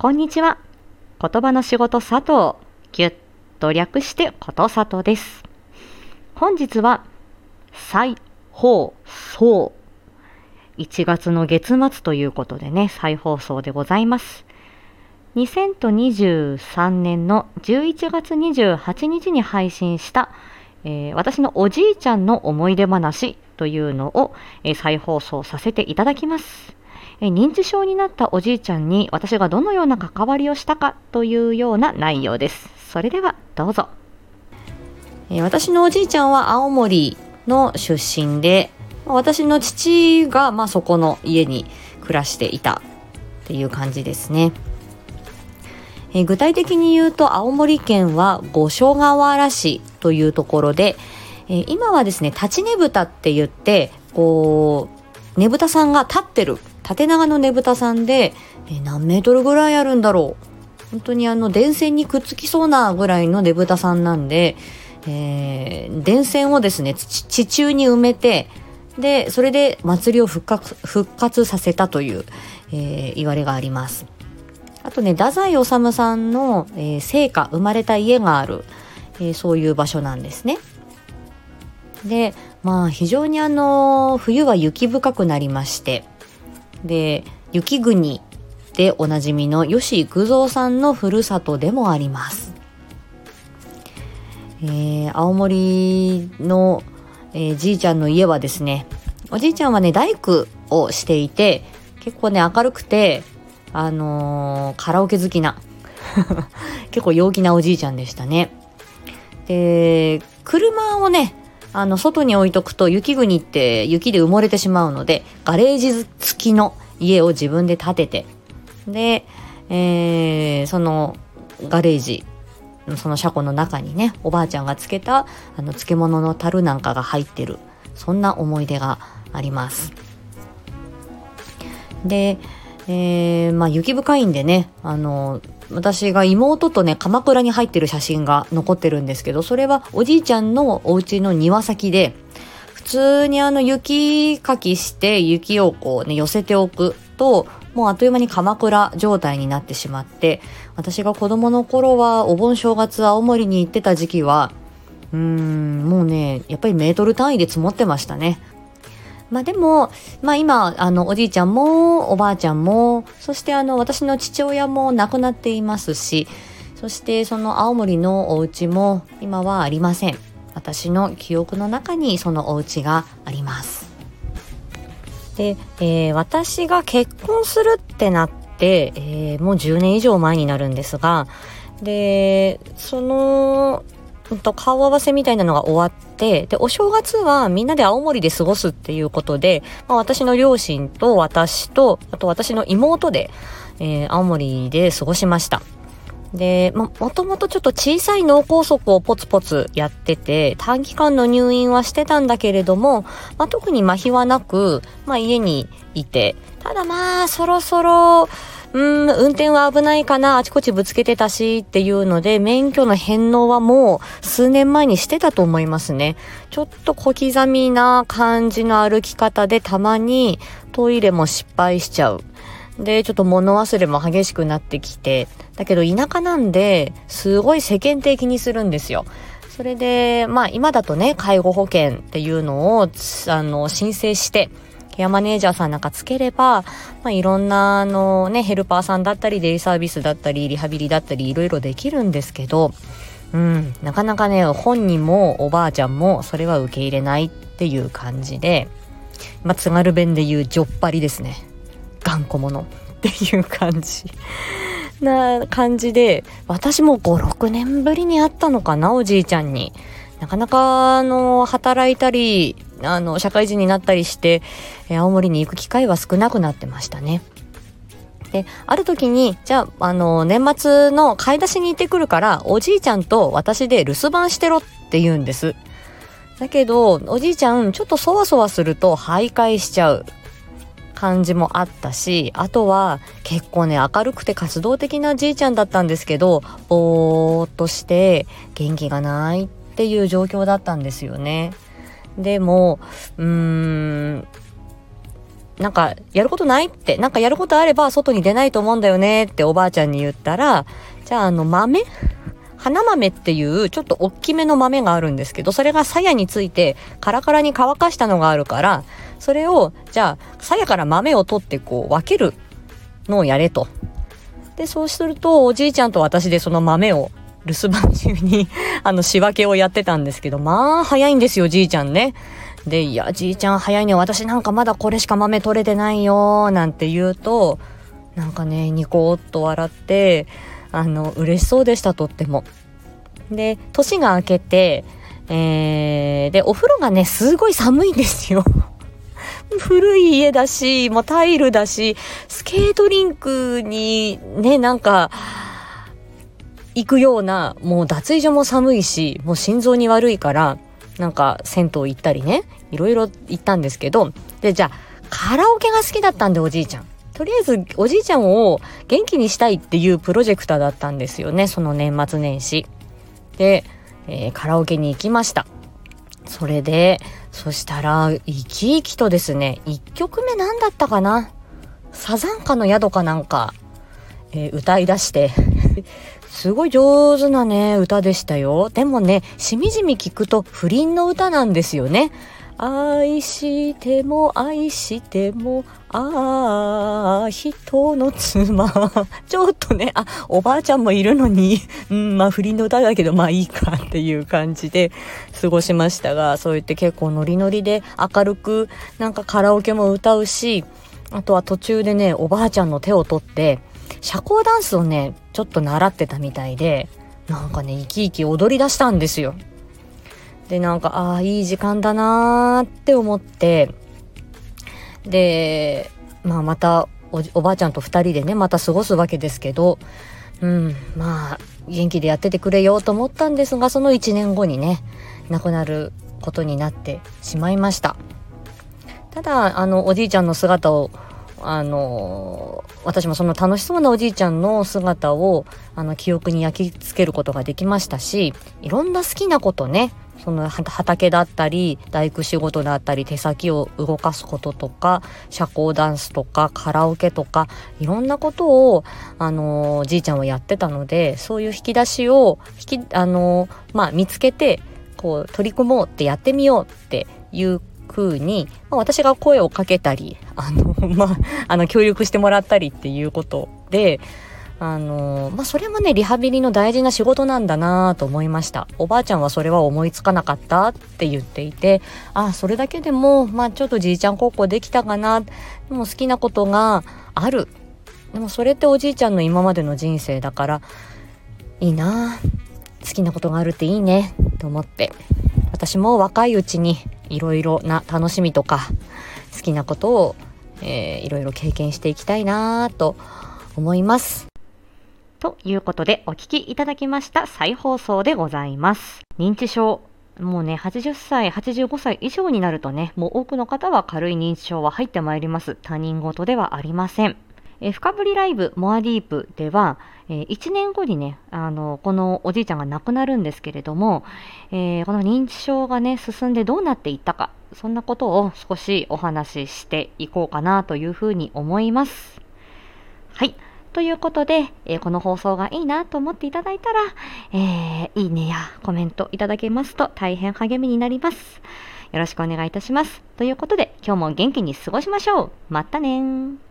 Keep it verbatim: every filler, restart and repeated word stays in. こんにちは。言葉の仕事佐藤、ぎゅっと略してことさとです。本日は再放送、いちがつの月末ということでね、再放送でございます。にせんにじゅうさんねんのじゅういちがつにじゅうはちにちに配信した、えー、私のおじいちゃんの思い出話というのを、えー、再放送させていただきます。えー、認知症になったおじいちゃんに私がどのような関わりをしたかというような内容です。それではどうぞ。えー、私のおじいちゃんは青森の出身で、私の父がまあそこの家に暮らしていたっていう感じですね。え具体的に言うと、青森県は五所川原市というところで、え今はですね、立ちねぶたって言って、こうねぶたさんが立ってる縦長のねぶたさんで、え何メートルぐらいあるんだろう、本当にあの電線にくっつきそうなぐらいのねぶたさんなんで、えー、電線をですね 地, 地中に埋めて、でそれで祭りを復活、復活させたという、えー、言われがあります。あとね、太宰治さんの、えー、生家、生まれた家がある、えー、そういう場所なんですね。で、まあ非常にあの冬は雪深くなりまして、で雪国でおなじみの吉幾三さんのふるさとでもあります。えー、青森の、えー、じいちゃんの家はですね、おじいちゃんはね大工をしていて、結構ね明るくてあのー、カラオケ好きな結構陽気なおじいちゃんでしたね。で、車をねあの外に置いとくと雪国って雪で埋もれてしまうので、ガレージ付きの家を自分で建てて、で、えー、そのガレージのその車庫の中にね、おばあちゃんがつけたあの漬物の樽なんかが入ってる、そんな思い出があります。でえー、まあ雪深いんでね、あの私が妹とね鎌倉に入ってる写真が残ってるんですけど、それはおじいちゃんのお家の庭先で、普通にあの雪かきして雪をこうね寄せておくと、もうあっという間に鎌倉状態になってしまって、私が子供の頃はお盆正月青森に行ってた時期は、うーんもうねやっぱりメートル単位で積もってましたね。まあでも、まあ今、あの、おじいちゃんも、おばあちゃんも、そしてあの、私の父親も亡くなっていますし、そしてその青森のお家も今はありません。私の記憶の中にそのお家があります。で、えー、私が結婚するってなって、えー、もうじゅうねん以上前になるんですが、で、その、顔合わせみたいなのが終わって、でお正月はみんなで青森で過ごすっていうことで、まあ、私の両親と私とあと私の妹で、えー、青森で過ごしました。で、まあ、もともとちょっと小さい脳梗塞をポツポツやってて、短期間の入院はしてたんだけれども、まあ、特に麻痺はなく、まあ、家にいて、ただまあそろそろうん運転は危ないかな、あちこちぶつけてたしっていうので、免許の返納はもう数年前にしてたと思いますね。ちょっと小刻みな感じの歩き方で、たまにトイレも失敗しちゃう、でちょっと物忘れも激しくなってきて、だけど田舎なんですごい世間体気にするんですよ。それでまあ今だとね、介護保険っていうのをあの申請して、ケアマネージャーさんなんかつければ、まあ、いろんなあの、ね、ヘルパーさんだったりデイサービスだったりリハビリだったりいろいろできるんですけど、うん、なかなかね本人もおばあちゃんもそれは受け入れないっていう感じで、まあ、津軽弁で言うジョッパリですね、頑固者っていう感じな感じで、私もご、ろくねんぶりに会ったのかな、おじいちゃんに。なかなかあの働いたりあの社会人になったりして、えー、青森に行く機会は少なくなってましたね。で、ある時にじゃあ、あの年末の買い出しに行ってくるから、おじいちゃんと私で留守番してろって言うんです。だけどおじいちゃんちょっとそわそわすると徘徊しちゃう感じもあったし、あとは結構ね明るくて活動的なじいちゃんだったんですけど、ぼーっとして元気がないっていう状況だったんですよね。でもうーんなんかやることないって、なんかやることあれば外に出ないと思うんだよねっておばあちゃんに言ったら、じゃああの豆花豆っていうちょっと大きめの豆があるんですけど、それが鞘についてカラカラに乾かしたのがあるから、それをじゃあ鞘から豆を取ってこう分けるのをやれと。でそうするとおじいちゃんと私でその豆を留守番中にあの仕分けをやってたんですけど、まあ早いんですよじいちゃんね。でいやじいちゃん早いね、私なんかまだこれしか豆取れてないよなんて言うと、なんかねニコッと笑ってあの嬉しそうでした、とっても。で年が明けて、えー、でお風呂がねすごい寒いんですよ古い家だし、もうタイルだし、スケートリンクにねなんか行くような、もう脱衣所も寒いし、もう心臓に悪いから、なんか銭湯行ったりねいろいろ行ったんですけど、でじゃあカラオケが好きだったんでおじいちゃん、とりあえずおじいちゃんを元気にしたいっていうプロジェクターだったんですよね、その年末年始で、えー、カラオケに行きました。それでそしたら生き生きとですね、いっきょくめなんだったかな、サザンカの宿かなんか、えー、歌い出してすごい上手なね歌でしたよ。でもねしみじみ聞くと不倫の歌なんですよね。愛しても愛してもああ人の妻ちょっとねあおばあちゃんもいるのに、うん、まあ不倫の歌だけどまあいいかっていう感じで過ごしましたが、そう言って結構ノリノリで明るくなんかカラオケも歌うし、あとは途中でねおばあちゃんの手を取って社交ダンスをねちょっと習ってたみたいで、なんかね生き生き踊り出したんですよ。でなんかああいい時間だなーって思って、でまあまた お, おばあちゃんと二人でねまた過ごすわけですけど、うんまあ元気でやっててくれよと思ったんですが、その一年後にね亡くなることになってしまいました。ただあのおじいちゃんの姿をあの私もその楽しそうなおじいちゃんの姿をあの記憶に焼き付けることができましたし、いろんな好きなことね、その畑だったり大工仕事だったり手先を動かすこととか社交ダンスとかカラオケとかいろんなことをあのじいちゃんはやってたので、そういう引き出しを引きあの、まあ、見つけてこう取り組もうってやってみようっていう風に、まあ、私が声をかけたりあの、まあ、あの協力してもらったりっていうことで、あのまあ、それもねリハビリの大事な仕事なんだなと思いました。おばあちゃんはそれは思いつかなかったって言っていて、あそれだけでも、まあ、ちょっとじいちゃん孝行できたかな、でも好きなことがある、でもそれっておじいちゃんの今までの人生だからいいな、好きなことがあるっていいねと思って、私も若いうちにいろいろな楽しみとか好きなことを、えー、いろいろ経験していきたいなと思います。ということでお聞きいただきました再放送でございます。認知症、もうねはちじゅっさいはちじゅうごさい以上になるとねもう多くの方は軽い認知症は入ってまいります。他人事ではありません。え深掘りライブモアディープでは、えー、いちねんごにねあのこのおじいちゃんが亡くなるんですけれども、えー、この認知症がね進んでどうなっていったか、そんなことを少しお話ししていこうかなというふうに思います。はいということで、えー、この放送がいいなと思っていただいたら、えー、いいねやコメントいただけますと大変励みになります。よろしくお願いいたします。ということで今日も元気に過ごしましょう。またね。